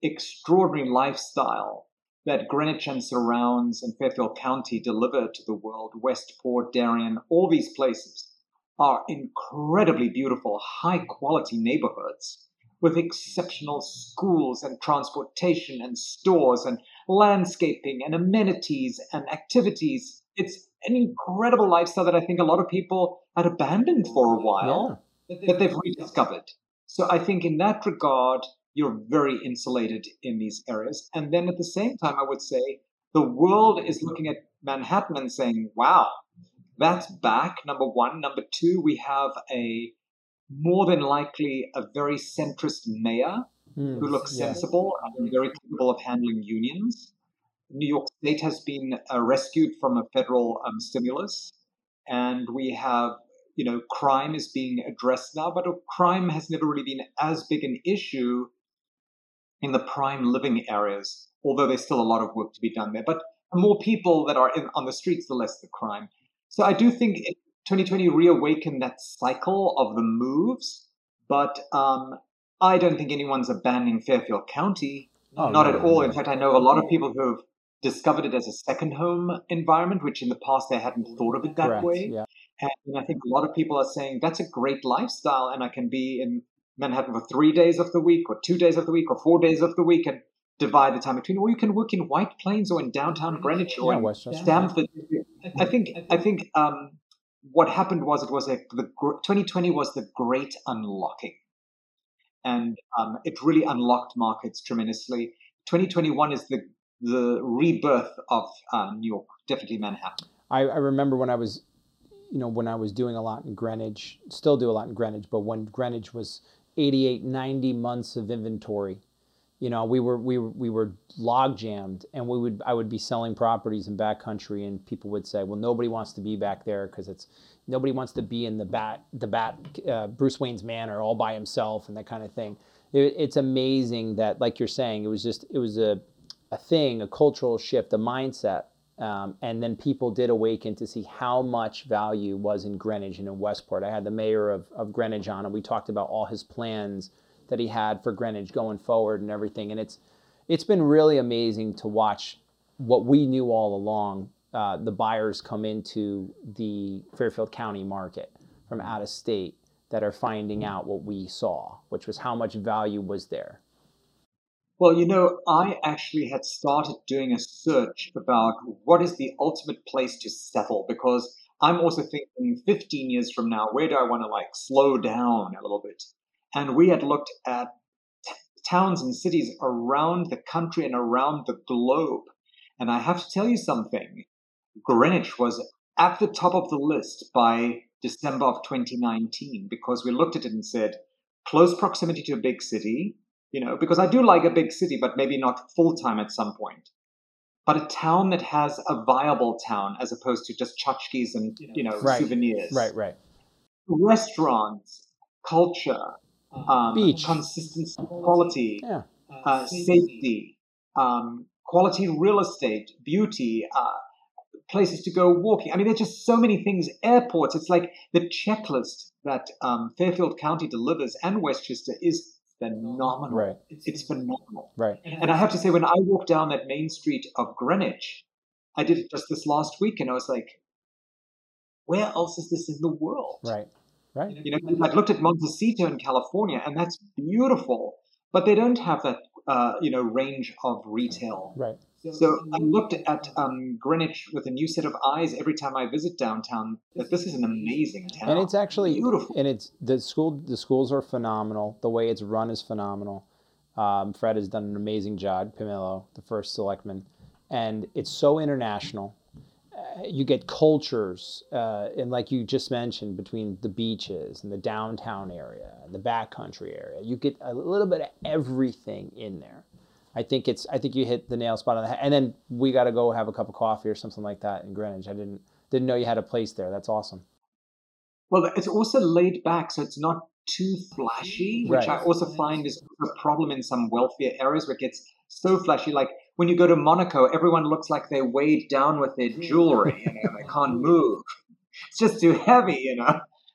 extraordinary lifestyle that Greenwich and surrounds and Fairfield County deliver to the world. Westport, Darien, all these places are incredibly beautiful, high-quality neighborhoods with exceptional schools and transportation and stores and landscaping and amenities and activities. It's an incredible lifestyle that I think a lot of people had abandoned for a while, that they've rediscovered. So I think in that regard, you're very insulated in these areas. And then at the same time, I would say the world is looking at Manhattan and saying, wow, that's back, number one. Number two, we have a more than likely a very centrist mayor who looks sensible and very capable of handling unions. New York State has been rescued from a federal stimulus, and we have, you know, crime is being addressed now, but crime has never really been as big an issue in the prime living areas, although there's still a lot of work to be done there. But the more people that are on the streets, the less the crime. So I do think 2020 reawakened that cycle of the moves, but I don't think anyone's abandoning Fairfield County, not at all. In fact, I know a lot of people who have discovered it as a second home environment, which in the past they hadn't thought of it that way. Yeah. And I think a lot of people are saying, that's a great lifestyle, and I can be in Manhattan for 3 days of the week or 2 days of the week or 4 days of the week and divide the time between. Or you can work in White Plains or in downtown Greenwich or in Stamford. I think what happened was the 2020 was the great unlocking. And it really unlocked markets tremendously. 2021 is the rebirth of New York, definitely Manhattan. I remember when I was doing a lot in Greenwich, still do a lot in Greenwich, but when Greenwich was 88, 90 months of inventory, we were log jammed, and I would be selling properties in backcountry, and people would say, well, nobody wants to be back there because nobody wants to be in the Bruce Wayne's manor all by himself and that kind of thing. It's amazing that, like you're saying, it was a thing, a cultural shift, a mindset. And then people did awaken to see how much value was in Greenwich and in Westport. I had the mayor of Greenwich on, and we talked about all his plans that he had for Greenwich going forward and everything. And it's been really amazing to watch what we knew all along, the buyers come into the Fairfield County market from out of state that are finding out what we saw, which was how much value was there. Well, I actually had started doing a search about what is the ultimate place to settle, because I'm also thinking 15 years from now, where do I want to slow down a little bit? And we had looked at towns and cities around the country and around the globe. And I have to tell you something, Greenwich was at the top of the list by December of 2019, because we looked at it and said, close proximity to a big city, because I do like a big city, but maybe not full-time at some point. But a town that has a viable town as opposed to just tchotchkes and, souvenirs. Right. Restaurants, culture, beach, consistency, quality, safety, quality real estate, beauty, places to go walking. I mean, there's just so many things. Airports. It's like the checklist that Fairfield County delivers, and Westchester is phenomenal. Right. It's phenomenal. Right. And I have to say, when I walked down that main street of Greenwich, I did it just this last week, and I was like, where else is this in the world? Right. I've looked at Montecito in California, and that's beautiful, but they don't have that, range of retail. Right. So I looked at Greenwich with a new set of eyes every time I visit downtown. That this is an amazing town, and it's actually beautiful. And it's the schools are phenomenal. The way it's run is phenomenal. Fred has done an amazing job. Pamelo, the first selectman, and it's so international. You get cultures, and like you just mentioned, between the beaches and the downtown area and the backcountry area, you get a little bit of everything in there. I think you hit the nail spot on the head. And then we got to go have a cup of coffee or something like that in Greenwich. I didn't know you had a place there. That's awesome. Well, it's also laid back, so it's not too flashy, which I also find is a problem in some wealthier areas where it gets so flashy. Like when you go to Monaco, everyone looks like they're weighed down with their jewelry, they can't move. It's just too heavy,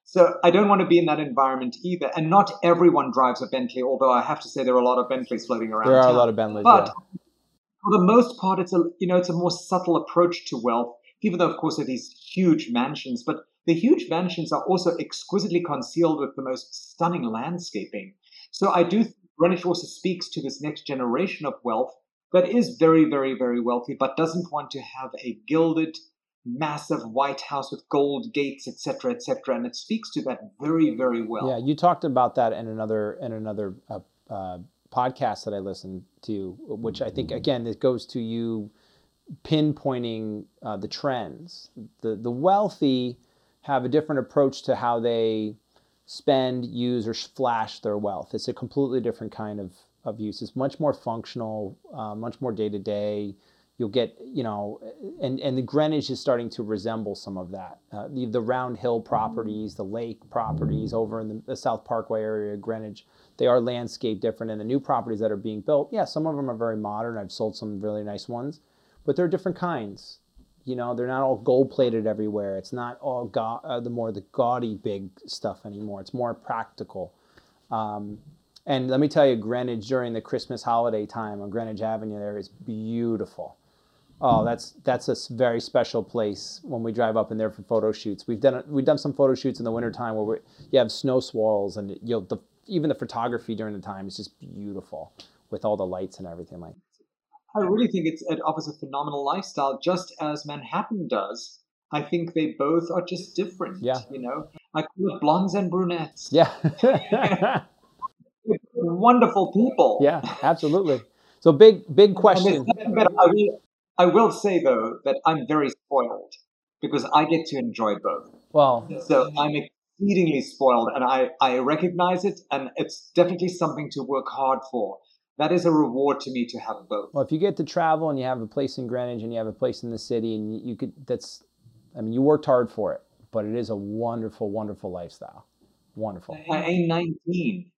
So I don't want to be in that environment either. And not everyone drives a Bentley, although I have to say there are a lot of Bentleys floating around. There are a lot of Bentleys, but for the most part, it's a more subtle approach to wealth, even though, of course, there are these huge mansions. But the huge mansions are also exquisitely concealed with the most stunning landscaping. So I do think Greenwich also speaks to this next generation of wealth that is very, very, very wealthy, but doesn't want to have a gilded massive White House with gold gates, et cetera, and it speaks to that very, very well. Yeah, you talked about that in another podcast that I listened to, which I think again it goes to you pinpointing the trends. The wealthy have a different approach to how they spend, use, or flash their wealth. It's a completely different kind of use. It's much more functional, much more day to day. You'll get, and the Greenwich is starting to resemble some of that. The Round Hill properties, the lake properties over in the South Parkway area of Greenwich, they are landscaped different. And the new properties that are being built, yeah, some of them are very modern. I've sold some really nice ones, but they're different kinds. They're not all gold-plated everywhere. It's not all the gaudy big stuff anymore. It's more practical. And let me tell you, Greenwich during the Christmas holiday time on Greenwich Avenue there is beautiful. Oh, that's a very special place when we drive up in there for photo shoots. We've done some photo shoots in the wintertime where you have snow swirls, and even the photography during the time is just beautiful with all the lights and everything like that. I really think it offers a phenomenal lifestyle, just as Manhattan does. I think they both are just different. Yeah. I call it blondes and brunettes. Yeah. Wonderful people. Yeah, absolutely. So big question. I will say, though, that I'm very spoiled because I get to enjoy both. Well, so I'm exceedingly spoiled, and I recognize it, and it's definitely something to work hard for. That is a reward to me to have both. Well, if you get to travel and you have a place in Greenwich and you have a place in the city, and you worked hard for it, but it is a wonderful, wonderful lifestyle. Wonderful. I ain't 19.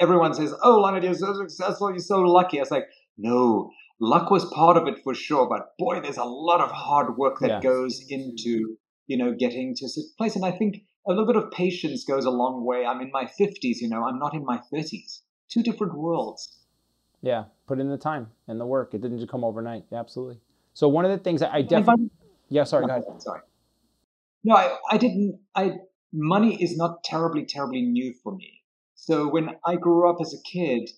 Everyone says, "Oh, Leonard, you're so successful. You're so lucky." I was like, "No, luck was part of it for sure, but boy, there's a lot of hard work that goes into getting to this place." And I think a little bit of patience goes a long way. I'm in my 50s. I'm not in my 30s. Two different worlds. Yeah, put in the time and the work. It didn't just come overnight. Absolutely. So one of the things that I definitely, go ahead. Sorry. No, money is not terribly, terribly new for me. So when I grew up as a kid,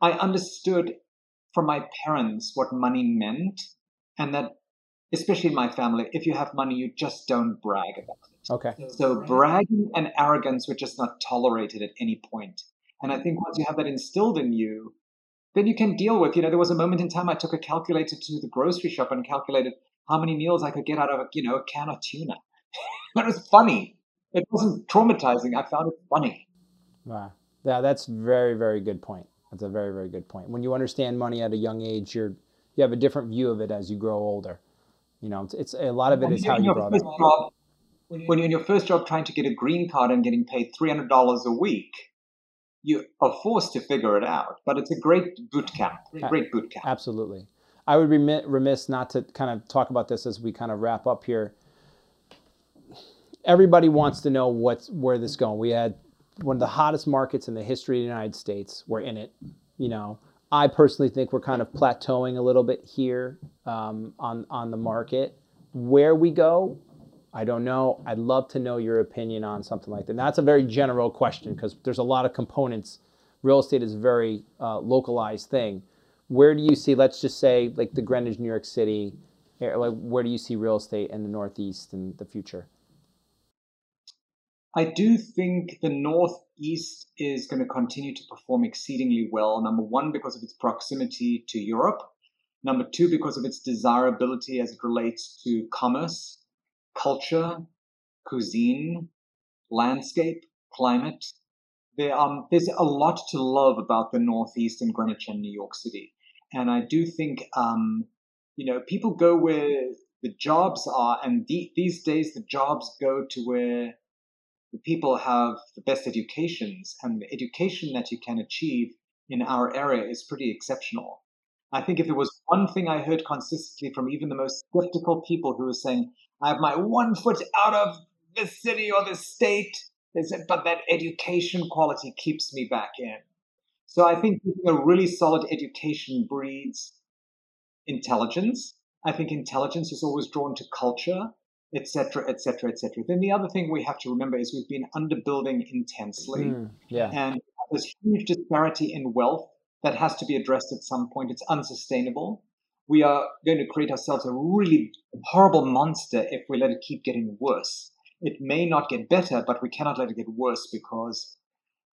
I understood from my parents what money meant, and that, especially in my family, if you have money, you just don't brag about it. Okay. So bragging and arrogance were just not tolerated at any point. And I think once you have that instilled in you, then you can deal with, there was a moment in time I took a calculator to the grocery shop and calculated how many meals I could get out of, a can of tuna. But it was funny. It wasn't traumatizing. I found it funny. Wow. Yeah, that's very, very good point. That's a very, very good point. When you understand money at a young age, you have a different view of it as you grow older. It's a lot of it is how you brought it up. When you're in your first job trying to get a green card and getting paid $300 a week, you are forced to figure it out. But it's a great boot camp. Absolutely. I would be remiss not to kind of talk about this as we kind of wrap up here. Everybody wants to know where this is going. We had one of the hottest markets in the history of the United States. We're in it. I personally think we're kind of plateauing a little bit here on the market. Where we go, I don't know. I'd love to know your opinion on something like that. And that's a very general question because there's a lot of components. Real estate is a very localized thing. Where do you see, let's just say, like the Greenwich, New York City, where do you see real estate in the Northeast in the future? I do think the Northeast is going to continue to perform exceedingly well. Number one, because of its proximity to Europe. Number two, because of its desirability as it relates to commerce, culture, cuisine, landscape, climate. There's a lot to love about the Northeast and Greenwich and New York City. And I do think, people go where the jobs are. And these days, the jobs go to where people have the best educations, and the education that you can achieve in our area is pretty exceptional. I think if there was one thing I heard consistently from even the most skeptical people who were saying, I have my one foot out of this city or this state, they said, but that education quality keeps me back in. So I think a really solid education breeds intelligence. I think intelligence is always drawn to culture, et cetera, et cetera, et cetera. Then the other thing we have to remember is we've been underbuilding intensely. And there's huge disparity in wealth that has to be addressed at some point. It's unsustainable. we are going to create ourselves a really horrible monster if we let it keep getting worse. It may not get better, but we cannot let it get worse, because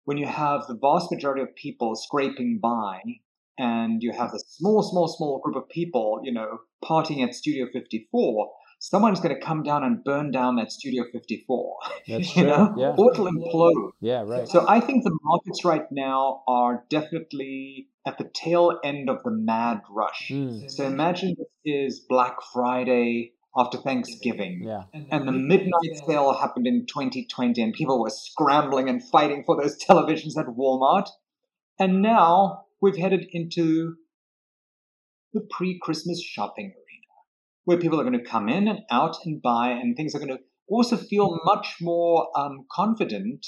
when you have the vast majority of people scraping by and you have this small group of people, you know, partying at Studio 54, someone's going to come down and burn down that Studio 54. That's true. Yeah. Or it'll implode. Yeah, right. So I think the markets right now are definitely at the tail end of the mad rush. Mm. So imagine this is Black Friday after Thanksgiving. Yeah. And the midnight sale happened in 2020, and people were scrambling and fighting for those televisions at Walmart. And now we've headed into the pre-Christmas shopping, where people are going to come in and out and buy, and things are going to also feel much more confident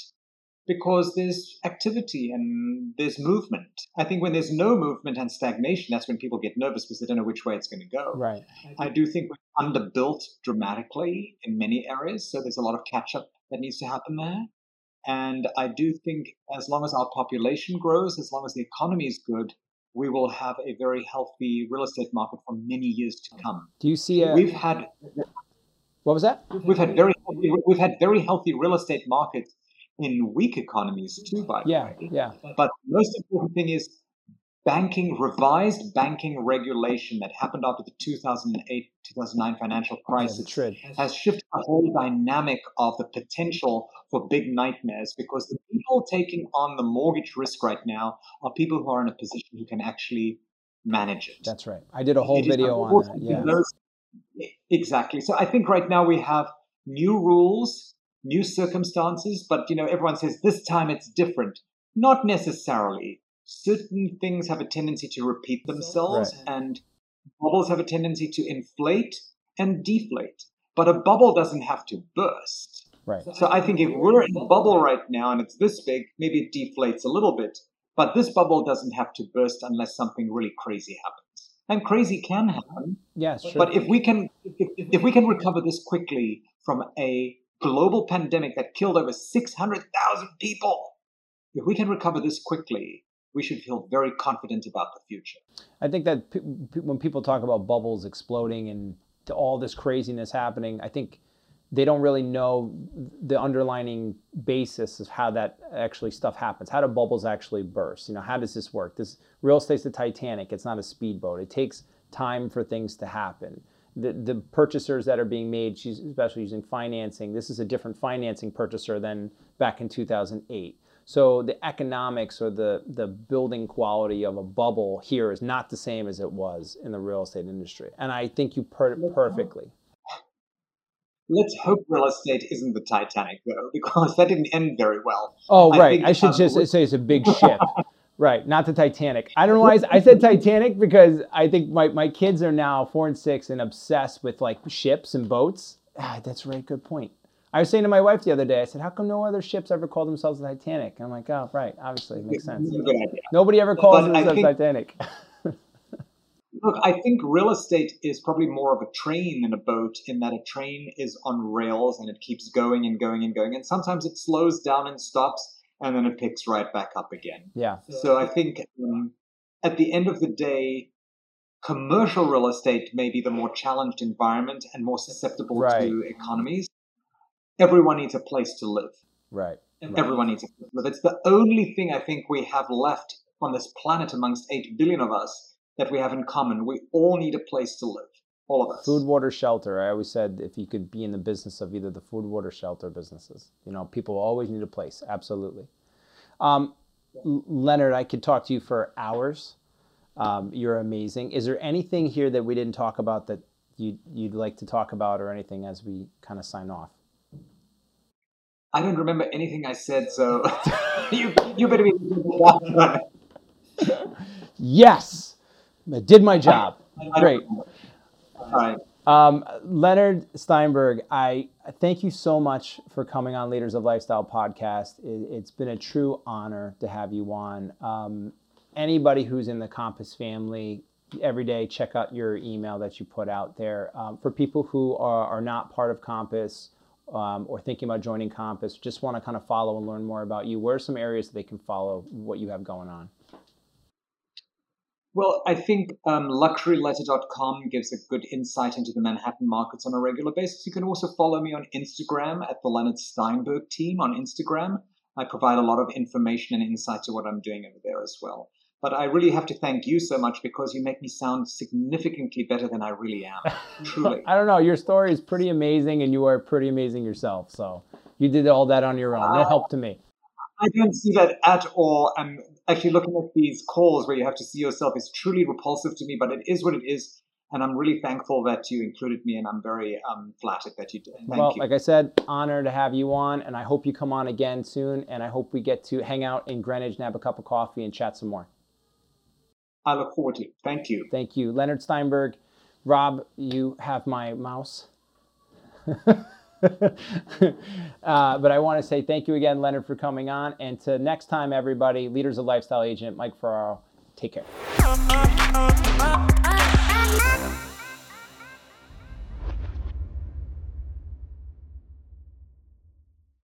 because there's activity and there's movement. I think when there's no movement and stagnation, that's when people get nervous because they don't know which way it's going to go. Right. I do think we're underbuilt dramatically in many areas, so there's a lot of catch-up that needs to happen there. And I do think as long as our population grows, as long as the economy is good, we will have a very healthy real estate market for many years to come. Do you see? We've had very healthy real estate markets in weak economies too, by the way. Yeah. But the most important thing is revised banking regulation that happened after the 2008-2009 financial crisis has shifted the whole dynamic of the potential for big nightmares, because the people taking on the mortgage risk right now are people who are in a position who can actually manage it. That's right. I did a whole video on that. Yeah. Exactly. So I think right now we have new rules, new circumstances, but you know, everyone says this time it's different. Not necessarily. Certain things have a tendency to repeat themselves, and bubbles have a tendency to inflate and deflate. But a bubble doesn't have to burst. Right. So I think if we're in a bubble right now and it's this big, maybe it deflates a little bit. But this bubble doesn't have to burst unless something really crazy happens. And crazy can happen. Yes. Yeah, but if we can recover this quickly from a global pandemic that killed over 600,000 people, if we can recover this quickly, we should feel very confident about the future. I think that when people talk about bubbles exploding and all this craziness happening, I think they don't really know the underlying basis of how that actually stuff happens. How do bubbles actually burst? You know, how does this work? This real estate's the Titanic. It's not a speedboat. It takes time for things to happen. The purchasers that are being made, especially using financing, this is a different financing purchaser than back in 2008. So the economics or the building quality of a bubble here is not the same as it was in the real estate industry. And I think you put it perfectly. Let's hope real estate isn't the Titanic, though, because that didn't end very well. Oh, right. I should just say it's a big ship. Right. Not the Titanic. I don't know why I said Titanic, because I think my kids are now 4 and 6 and obsessed with like ships and boats. Ah, that's a really good point. I was saying to my wife the other day, I said, how come no other ships ever call themselves the Titanic? And I'm like, oh, right. Obviously, it makes sense. Nobody ever calls themselves Titanic. Look, I think real estate is probably more of a train than a boat, in that a train is on rails and it keeps going and going and going. And sometimes it slows down and stops, and then it picks right back up again. Yeah. So I think at the end of the day, commercial real estate may be the more challenged environment and more susceptible to economies. Everyone needs a place to live. Right. Everyone needs a place to live. It's the only thing I think we have left on this planet amongst 8 billion of us that we have in common. We all need a place to live. All of us. Food, water, shelter. I always said if you could be in the business of either the food, water, shelter businesses. You know, people always need a place. Absolutely. Leonard, I could talk to you for hours. You're amazing. Is there anything here that we didn't talk about that you'd like to talk about, or anything as we kind of sign off? I don't remember anything I said, so you better be. Yes, I did my job. Great. All right. Leonard Steinberg, I thank you so much for coming on Leaders of Lifestyle podcast. It's been a true honor to have you on. Anybody who's in the Compass family, every day check out your email that you put out there. For people who are not part of Compass, or thinking about joining Compass, just want to kind of follow and learn more about you, where are some areas that they can follow what you have going on? Well, I think luxuryletter.com gives a good insight into the Manhattan markets on a regular basis. You can also follow me on Instagram at the Leonard Steinberg team on Instagram. I provide a lot of information and insight to what I'm doing over there as well. But I really have to thank you so much because you make me sound significantly better than I really am. Truly. I don't know. Your story is pretty amazing and you are pretty amazing yourself. So you did all that on your own. No help to me. I don't see that at all. I'm actually looking at these calls where you have to see yourself is truly repulsive to me, but it is what it is. And I'm really thankful that you included me, and I'm very flattered that you did. Thank you. Like I said, honor to have you on, and I hope you come on again soon, and I hope we get to hang out in Greenwich and have a cup of coffee and chat some more. I look forward to it. Thank you. Thank you. Leonard Steinberg, Rob, you have my mouse. But I want to say thank you again, Leonard, for coming on. And to next time, everybody, Leaders of Lifestyle Agent, Mike Ferraro, take care.